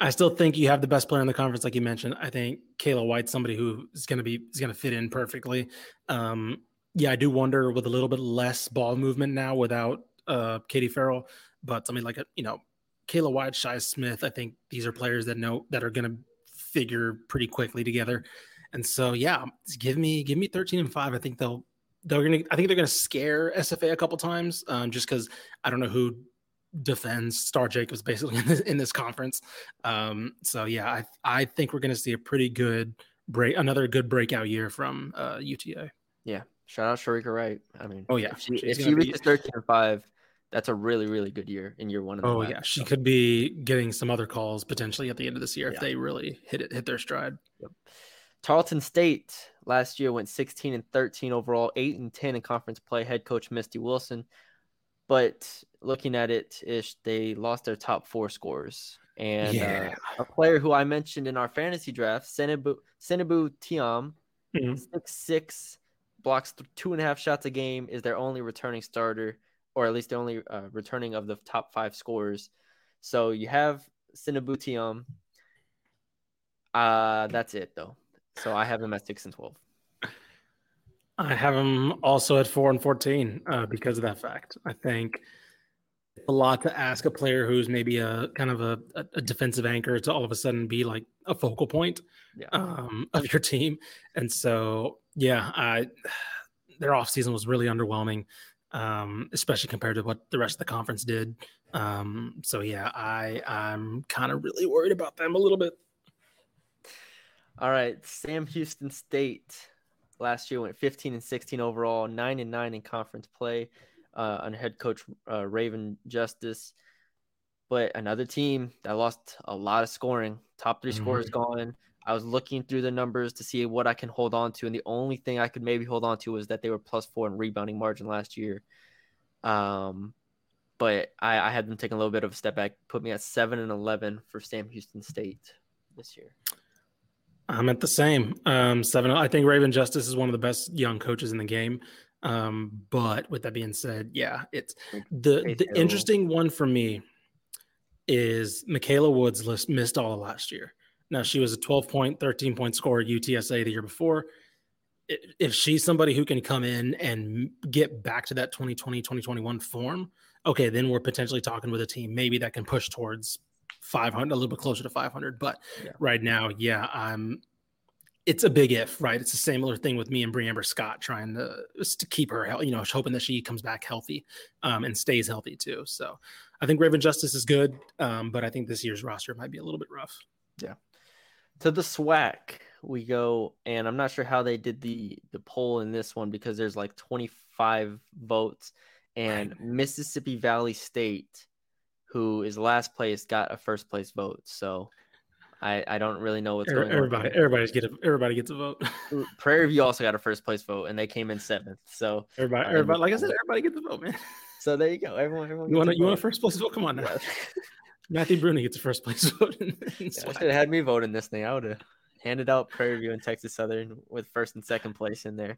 I still think you have the best player in the conference, like you mentioned. I think Kayla White's somebody who is going to be is going to fit in perfectly. Um, yeah, I do wonder with a little bit less ball movement now without uh, Katie Farrell, but somebody like a you know Kayla White, Shai Smith. I think these are players that know that are going to figure pretty quickly together. And so yeah, give me give me thirteen and five. I think they'll they're gonna I think they're gonna scare S F A a couple times um, just because I don't know who defends Star Jacobs basically in this, in this conference. Um, so yeah, I I think we're gonna see a pretty good break another good breakout year from uh, U T A. Yeah, shout out Sharika Wright. I mean, oh yeah, if she, if she reaches thirteen and five. That's a really, really good year in year one. Of the oh, lab, yeah. She so. could be getting some other calls potentially at the end of this year yeah. if they really hit it, hit their stride. Yep. Tarleton State last year went sixteen and thirteen overall, eight and ten in conference play, head coach Misty Wilson. But looking at it, ish, they lost their top four scorers. And yeah. uh, a player who I mentioned in our fantasy draft, Senebu Tiam, mm-hmm. six six, blocks th- two and a half shots a game, is their only returning starter. Or at least the only uh, returning of the top five scorers. So you have Sinabutium. Uh, that's it, though. So I have him at six and twelve. I have him also at four and fourteen uh, because of that fact. I think it's a lot to ask a player who's maybe a kind of a, a defensive anchor to all of a sudden be like a focal point yeah. um, of your team. And so, yeah, I, their offseason was really underwhelming. Um, especially compared to what the rest of the conference did. Um, so yeah, I, I'm kind of really worried about them a little bit. All right. Sam Houston State last year went fifteen and sixteen overall, nine and nine in conference play, uh, under head coach, uh, Raven Justice, but another team that lost a lot of scoring. Top three mm-hmm. scorers gone. I was looking through the numbers to see what I can hold on to, and the only thing I could maybe hold on to was that they were plus four in rebounding margin last year. Um, but I, I had them taking a little bit of a step back, put me at seven and eleven for Sam Houston State this year. I'm at the same. Um, seven. I think Raven Justice is one of the best young coaches in the game. Um, but with that being said, yeah, it's the, the interesting one for me is Michaela Woods list, missed all of last year. Now, she was a twelve-point, thirteen-point scorer at U T S A the year before. If she's somebody who can come in and get back to that twenty twenty, twenty twenty-one form, okay, then we're potentially talking with a team maybe that can push towards five hundred, a little bit closer to five hundred. But yeah. right now, yeah, I'm. It's a big if, right? It's a similar thing with me and Bre'Amber Scott trying to, to keep her, you know, hoping that she comes back healthy um, and stays healthy too. So I think Raven Justice is good, um, but I think this year's roster might be a little bit rough. Yeah. To the SWAC we go, and I'm not sure how they did the, the poll in this one because there's like twenty-five votes, and right. Mississippi Valley State, who is last place, got a first place vote. So I, I don't really know what's going everybody, on. Everybody get a, everybody gets a vote. Prairie View also got a first place vote, and they came in seventh. So everybody, um, everybody, like I said, everybody gets a vote, man. So there you go. Everyone, everyone you want a, you want a first place vote? Come on now. Yeah. Matthew Bruni gets a first place vote. In this yeah, I should have had me vote in this thing. I would have handed out Prairie View and Texas Southern with first and second place in there,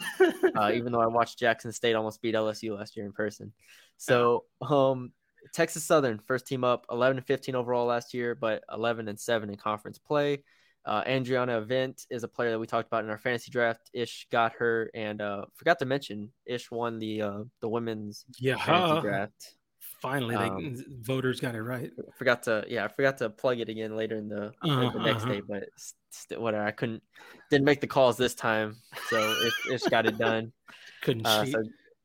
uh, even though I watched Jackson State almost beat L S U last year in person. So um, Texas Southern, first team up, eleven and fifteen overall last year, but eleven and seven in conference play. Uh, Andriana Event is a player that we talked about in our fantasy draft. Ish got her, and uh, forgot to mention, Ish won the uh, the women's yeah. fantasy draft. Finally, they, um, voters got it right. Forgot to, yeah, I forgot to plug it again later in the, uh, the next uh-huh. day, but st- whatever. I couldn't, didn't make the calls this time, so it, it got it done. Couldn't uh, cheat. So,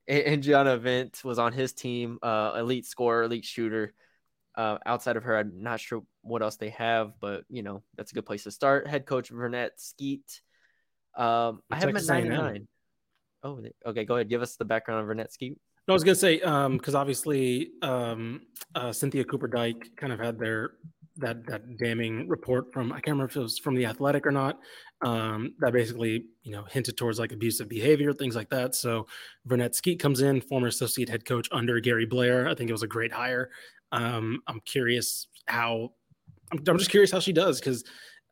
and Gianna Vint was on his team, uh, elite scorer, elite shooter. Uh, outside of her, I'm not sure what else they have, but you know that's a good place to start. Head coach Vernette Skeet. Um, I have him at ninety-nine. Oh, okay. Go ahead. Give us the background on Vernette Skeet. No, I was gonna say because um, obviously um, uh, Cynthia Cooper Dyke kind of had their that that damning report from, I can't remember if it was from The Athletic or not, um, that basically, you know, hinted towards like abusive behavior, things like that. So Vernette Skeet comes in, former associate head coach under Gary Blair. I think it was a great hire. Um, I'm curious how, I'm, I'm just curious how she does, because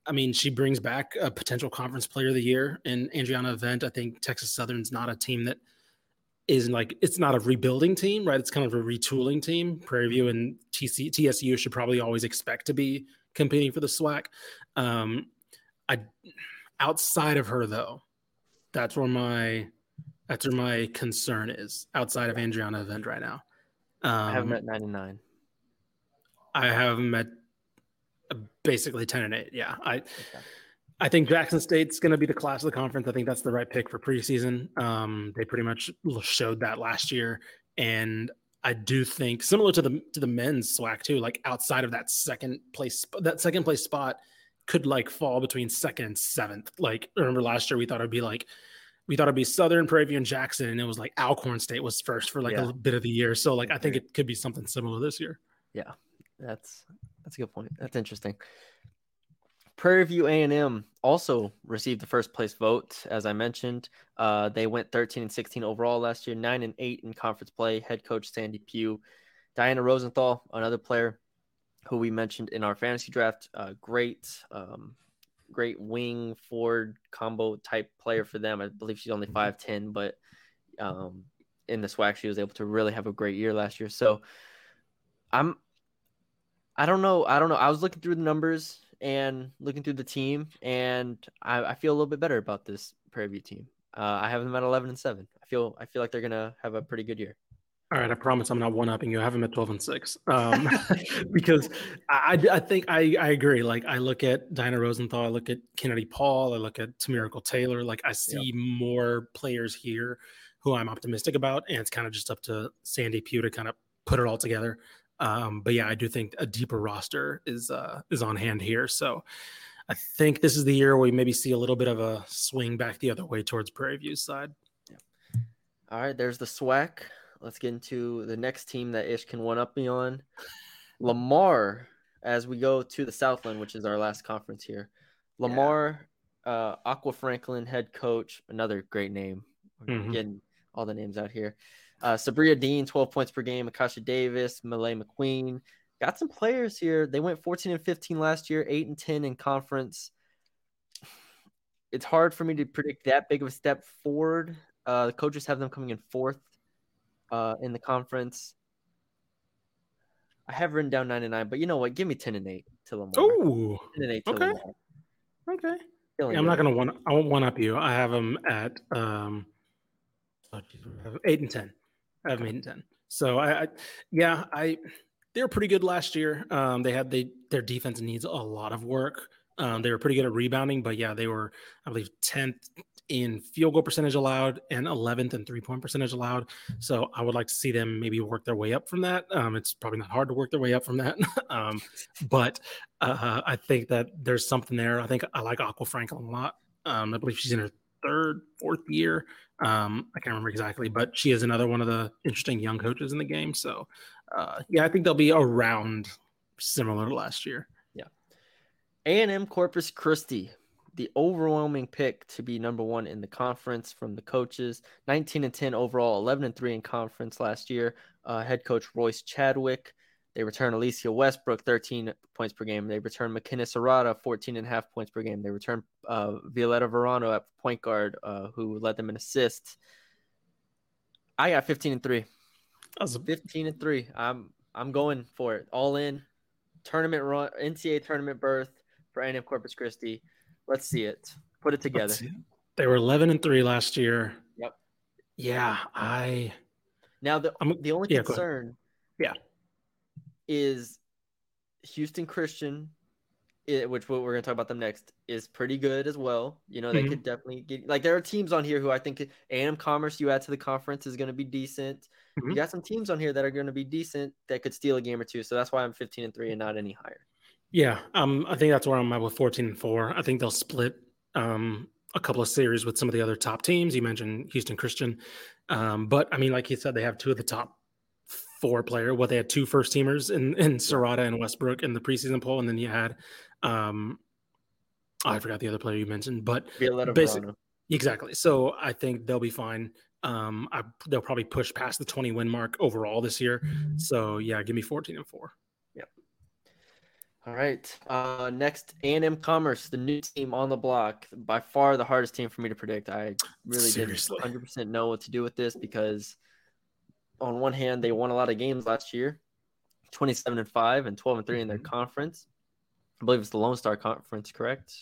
I mean, she brings back a potential conference player of the year in Andriana Event. I think Texas Southern's not a team that is like, it's not a rebuilding team, right? It's kind of a retooling team. Prairie View and T C, T S U should probably always expect to be competing for the SWAC. Um, I, outside of her though, that's where my, that's where my concern is, outside of Andriana Event right now. Um, I have them at nine and nine. I have them at basically ten and eight. Yeah. I, okay. I think Jackson State's going to be the class of the conference. I think that's the right pick for preseason. Um, they pretty much showed that last year. And I do think, similar to the to the men's SWAC too, like outside of that second place, that second place spot could like fall between second and seventh. Like, I remember last year we thought it'd be like, we thought it'd be Southern, Prairie View, and Jackson, and it was like Alcorn State was first for like yeah. a bit of the year. So like, I think it could be something similar this year. Yeah, that's that's a good point. That's interesting. Prairie View A and M also received the first place vote, as I mentioned. Uh, they went thirteen and sixteen overall last year, nine and eight in conference play. Head coach Sandy Pugh. Diana Rosenthal, another player who we mentioned in our fantasy draft. Uh, great, um, great wing forward combo type player for them. I believe she's only five ten, but um, in the SWAC, she was able to really have a great year last year. So I'm, I don't know. I don't know. I was looking through the numbers and looking through the team, and I, I feel a little bit better about this Prairie View team. Uh, I have them at eleven and seven. I feel I feel like they're gonna have a pretty good year. All right, I promise I'm not one upping you. I have them at twelve and six um, because I, I think I, I agree. Like, I look at Diana Rosenthal, I look at Kennedy Paul, I look at Tamiracle Taylor. Like, I see yep. more players here who I'm optimistic about, and it's kind of just up to Sandy Pugh to kind of put it all together. Um, but yeah, I do think a deeper roster is uh, is on hand here. So I think this is the year where we maybe see a little bit of a swing back the other way towards Prairie View's side. Yeah. All right, there's the SWAC. Let's get into the next team that Ish can one up me on. Lamar, as we go to the Southland, which is our last conference here. Lamar, yeah. uh, Aqua Franklin head coach, another great name. We're mm-hmm. getting all the names out here. Uh, Sabria Dean, twelve points per game. Akasha Davis, Malay McQueen. Got some players here. They went fourteen and fifteen last year, eight and ten in conference. It's hard for me to predict that big of a step forward. Uh, the coaches have them coming in fourth uh, in the conference. I have written down nine and nine, but you know what? Give me ten and eight to Lamar. Ooh. ten and eight to okay. Lamar. Okay. Yeah, I'm not going to one. I won't one up you. I have them at um, eight and ten. I have made ten. So I, I, yeah, I, they were pretty good last year. Um, they had, they, their defense needs a lot of work. Um, they were pretty good at rebounding, but yeah, they were, I believe, tenth in field goal percentage allowed and eleventh in three point percentage allowed. So I would like to see them maybe work their way up from that. Um, it's probably not hard to work their way up from that. um, but uh, I think that there's something there. I think I like Aqua Franklin a lot. Um, I believe she's in her third, fourth year. Um, I can't remember exactly, but she is another one of the interesting young coaches in the game. So, uh, yeah, I think they'll be around similar to last year. Yeah. A and M Corpus Christi, the overwhelming pick to be number one in the conference from the coaches, nineteen and ten overall, eleven and three in conference last year. Uh, head coach Royce Chadwick. They return Alicia Westbrook, thirteen points per game. They return McKenna Serrata, fourteen and a half points per game. They return uh, Violeta Verano at point guard, uh, who led them in assists. I got fifteen and three. Awesome. fifteen and three. I'm I'm going for it. All in. Tournament run, N C A A tournament berth for A and M Corpus Christi. Let's see it. Put it together. They were eleven and three last year. Yep. Yeah. I. Now, the, the only yeah, concern. Yeah. Is Houston Christian, which we're going to talk about them next, is pretty good as well. You know, they mm-hmm. could definitely get – like, there are teams on here who I think A and M Commerce you add to the conference is going to be decent. Mm-hmm. You got some teams on here that are going to be decent that could steal a game or two. So that's why I'm fifteen and three and not any higher. Yeah, um, I think that's where I'm at with fourteen and four. I think they'll split um, a couple of series with some of the other top teams. You mentioned Houston Christian. Um, but, I mean, like you said, they have two of the top – four player. What, they had two first teamers in, in Serrata and Westbrook in the preseason poll. And then you had, um, oh, I forgot the other player you mentioned, but basically, exactly. So I think they'll be fine. Um, I, they'll probably push past the twenty win mark overall this year. So yeah, give me fourteen and four. Yep. All right. Uh, next, A and M Commerce, the new team on the block, by far the hardest team for me to predict. I really Seriously. didn't one hundred percent know what to do with this because on one hand, they won a lot of games last year, twenty-seven and five and twelve and three in their conference. I believe it's the Lone Star Conference, correct?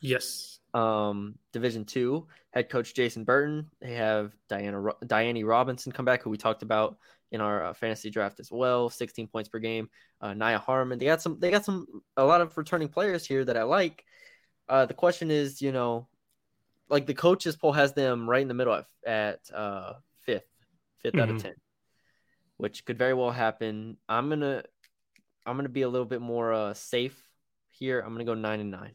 Yes. Um, Division Two head coach Jason Burton. They have Diana Ro- Diane Robinson come back, who we talked about in our uh, fantasy draft as well. sixteen points per game. Uh, Nia Harmon. They got some. They got some. A lot of returning players here that I like. Uh, the question is, you know, like the coaches poll has them right in the middle at at uh, fifth, fifth mm-hmm. out of ten, which could very well happen. I'm gonna I'm gonna be a little bit more uh, safe here. I'm gonna go nine and nine.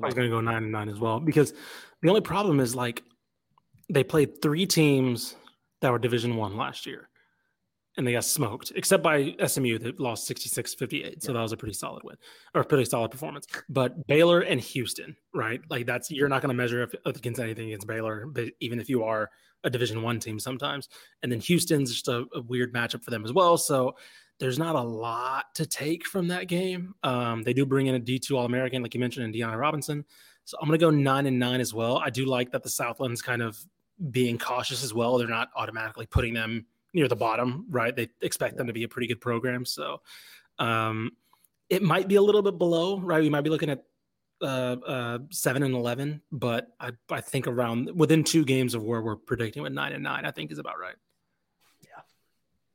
I was going to go nine and nine as well, because the only problem is like they played three teams that were Division One last year and they got smoked, except by S M U that lost sixty-six fifty-eight. So yeah. that was a pretty solid win or pretty solid performance, but Baylor and Houston, right? Like that's, you're not going to measure if, against anything against Baylor, but even if you are a Division One team sometimes, and then Houston's just a, a weird matchup for them as well. So there's not a lot to take from that game. Um, they do bring in a D two All-American, like you mentioned, and Deanna Robinson. So I'm going to go nine and nine as well. I do like that the Southland's kind of being cautious as well. They're not automatically putting them near the bottom, right? They expect yeah. them to be a pretty good program. So um, it might be a little bit below, right? We might be looking at uh, uh, seven and eleven, but I, I think around within two games of where we're predicting with nine and nine, I think is about right.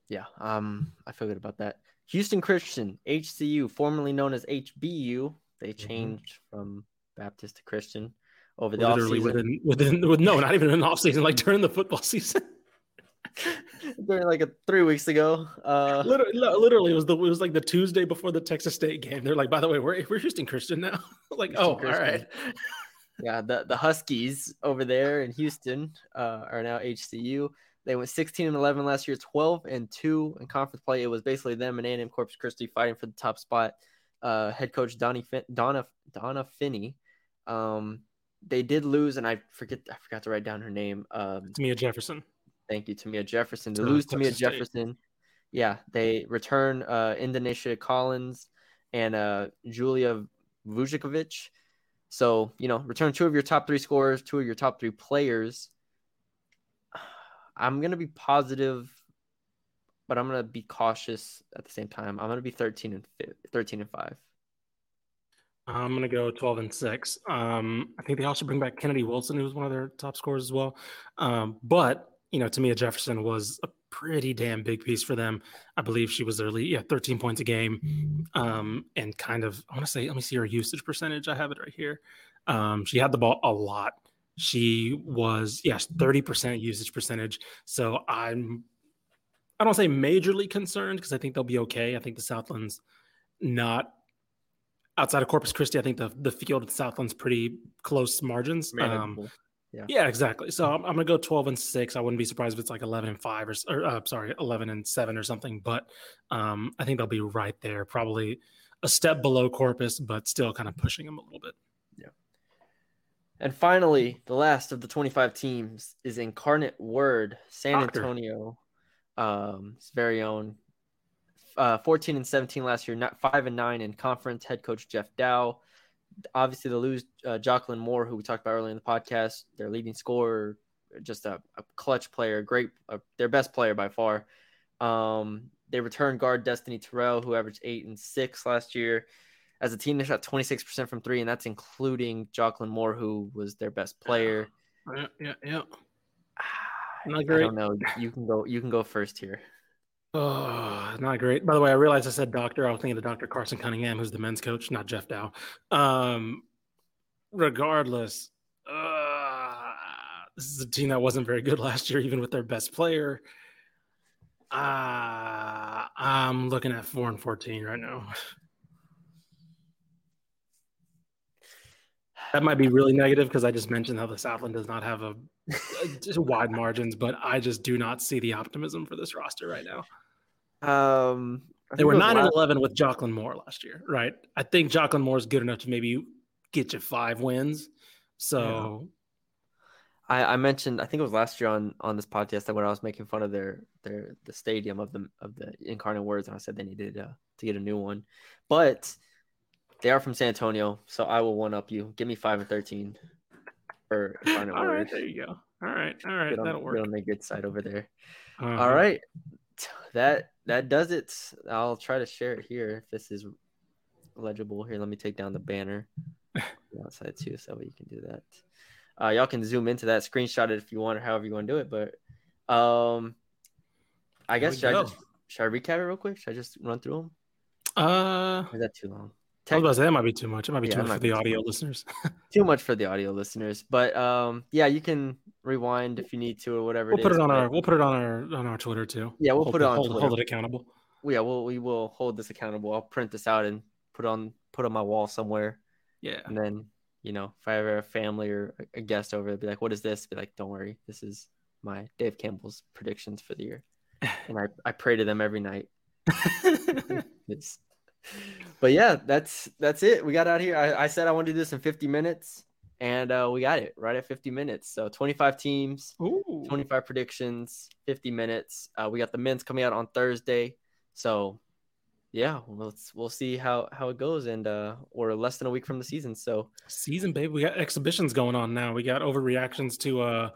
Yeah, um, I feel good about that. Houston Christian, H C U, formerly known as H B U. They changed mm-hmm. from Baptist to Christian over the Literally offseason. Within, within, with, no, not even in the offseason, like during the football season. During like a, three weeks ago. Uh, literally, literally it, was the, it was like the Tuesday before the Texas State game. They're like, by the way, we're, we're Houston Christian now. Like, Houston oh, Christian. All right. Yeah, the, the Huskies over there in Houston uh, are now H C U. They went sixteen and eleven last year, twelve and two in conference play. It was basically them and A and M Corpus Christi fighting for the top spot. Uh, head coach Donnie fin- Donna Donna Finney. Um, they did lose, and I forget I forgot to write down her name. Um, Tamia Jefferson. Thank you, Tamia Jefferson. They oh, lose Texas Tamia State. Jefferson. Yeah, they return uh, Indonesia Collins and uh, Julia Vujakovic. So you know, return two of your top three scorers, two of your top three players. I'm going to be positive, but I'm going to be cautious at the same time. I'm going to be thirteen and five. I'm going to go twelve and six. Um, I think they also bring back Kennedy Wilson, who was one of their top scorers as well. Um, but, you know, Tamia Jefferson was a pretty damn big piece for them. I believe she was their lead. Yeah, thirteen points a game. Um, and kind of, I want to say, let me see her usage percentage. I have it right here. Um, she had the ball a lot. She was, yes, thirty percent usage percentage. So I'm, I don't say majorly concerned because I think they'll be okay. I think the Southland's not outside of Corpus Christi. I think the, the field of the Southland's pretty close margins. Um, yeah. yeah, exactly. So I'm, I'm going to go twelve and six. I wouldn't be surprised if it's like eleven and five or, or uh, sorry, eleven and seven or something. But um, I think they'll be right there, probably a step below Corpus, but still kind of pushing them a little bit. Yeah. And finally, the last of the twenty-five teams is Incarnate Word, San Antonio, um, his very own. Uh, fourteen and seventeen last year, not five and nine in conference. Head coach Jeff Dow. Obviously, they lose uh, Jacqueline Moore, who we talked about earlier in the podcast. Their leading scorer, just a, a clutch player, great, uh, their best player by far. Um, they return guard Destiny Terrell, who averaged eight and six last year. As a team, they shot twenty-six percent from three, and that's including Jacqueline Moore, who was their best player. Yeah, yeah, yeah. Not great. I don't know. You can go, you can go first here. Oh, not great. By the way, I realized I said doctor. I was thinking of Doctor Carson Cunningham, who's the men's coach, not Jeff Dow. Um, regardless, uh, this is a team that wasn't very good last year, even with their best player. Uh, I'm looking at four and fourteen right now. That might be really negative because I just mentioned how the Southland does not have a, a wide margins, but I just do not see the optimism for this roster right now. Um, they were nine and eleven with Jacqueline Moore last year, right? I think Jacqueline Moore is good enough to maybe get you five wins. So, yeah. I, I mentioned I think it was last year on, on this podcast that when I was making fun of their their the stadium of the of the Incarnate Words, and I said they needed uh, to get a new one, but they are from San Antonio, so I will one up you. Give me five and thirteen for Incarnate All Words. Right, there you go. All right, all right, on, that'll work. Get on the good side over there. Uh-huh. All right, that that does it. I'll try to share it here if this is legible. Here, let me take down the banner outside too, so you can do that. Uh, y'all can zoom into that, screenshot it if you want, or however you want to do it. But um, I guess should I, just, should I recap it real quick? Should I just run through them? Uh, or is that too long? Tech- I was about to say that might be too much. It might be yeah, too much for the audio much. listeners. Too much for the audio listeners, but um, yeah, you can rewind if you need to or whatever. We'll it put is, it on but... our. We'll put it on our on our Twitter too. Yeah, we'll hold, put it on. Hold, hold it accountable. Yeah, we'll we will hold this accountable. I'll print this out and put on put on my wall somewhere. Yeah, and then you know, if I ever have family or a guest over, they'd be like, "What is this?" I'd be like, "Don't worry, this is my Dave Campbell's predictions for the year," and I I pray to them every night. It's. But yeah, that's that's it. We got out here. I, I said I want to do this in fifty minutes, and uh, we got it right at fifty minutes. So twenty-five teams, Ooh. twenty-five predictions, fifty minutes. Uh, we got the men's coming out on Thursday. So yeah, let's we'll see how, how it goes, and uh, we're less than a week from the season. So season, baby, we got exhibitions going on now. We got overreactions to uh,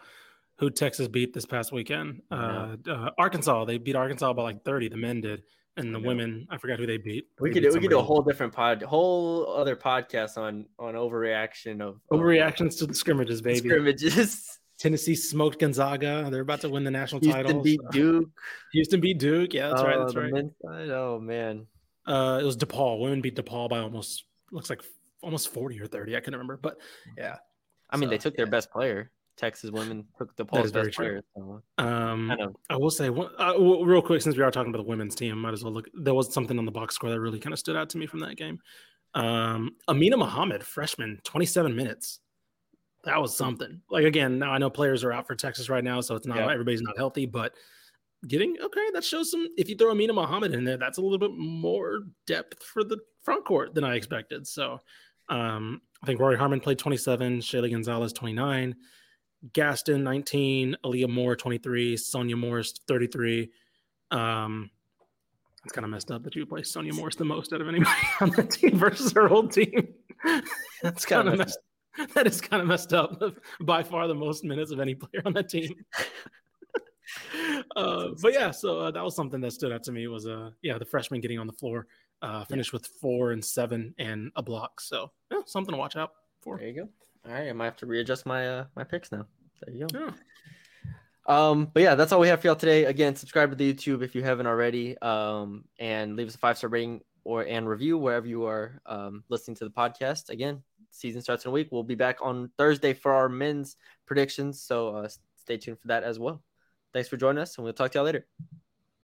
who Texas beat this past weekend. Uh, yeah. uh, Arkansas, they beat Arkansas by like thirty. The men did. And the women, I forgot who they beat. We could we could do a whole different pod, whole other podcast on on overreaction of overreactions uh, to the scrimmages, baby. Scrimmages. Tennessee smoked Gonzaga. They're about to win the national Houston title. Houston beat so. Duke. Houston beat Duke. Yeah, that's uh, right. That's right. Men's, oh man, uh, it was DePaul. Women beat DePaul by almost looks like almost forty or thirty. I can't remember, but yeah. I mean, so, they took yeah. their best player. Texas women took the Paul's best player. So. Um, I, I will say, one, uh, w- real quick, since we are talking about the women's team, might as well look. There was something on the box score that really kind of stood out to me from that game. Um, Amina Muhammad, freshman, twenty-seven minutes. That was something. Like, again, now I know players are out for Texas right now, so it's not yeah. everybody's not healthy, but getting, okay, that shows some. If you throw Amina Muhammad in there, that's a little bit more depth for the front court than I expected. So um, I think Rory Harmon played twenty-seven, Shaylee Gonzalez, twenty-nine. Gaston nineteen, Aaliyah Moore twenty-three, Sonia Morris thirty-three. Um, it's kind of messed up that you play Sonia Morris the most out of anybody on the team versus her old team. That's kind of messed. Up. That is kind of messed up. By far the most minutes of any player on that team. uh, but yeah, so uh, that was something that stood out to me was uh yeah the freshman getting on the floor, uh, finished yeah. with four and seven and a block. So yeah, something to watch out for. There you go. All right, I might have to readjust my uh, my picks now. There you go. Yeah. Um, but yeah, that's all we have for y'all today. Again, subscribe to the YouTube if you haven't already, um, and leave us a five star rating or and review wherever you are um, listening to the podcast. Again, season starts in a week. We'll be back on Thursday for our men's predictions, so uh, stay tuned for that as well. Thanks for joining us, and we'll talk to y'all later.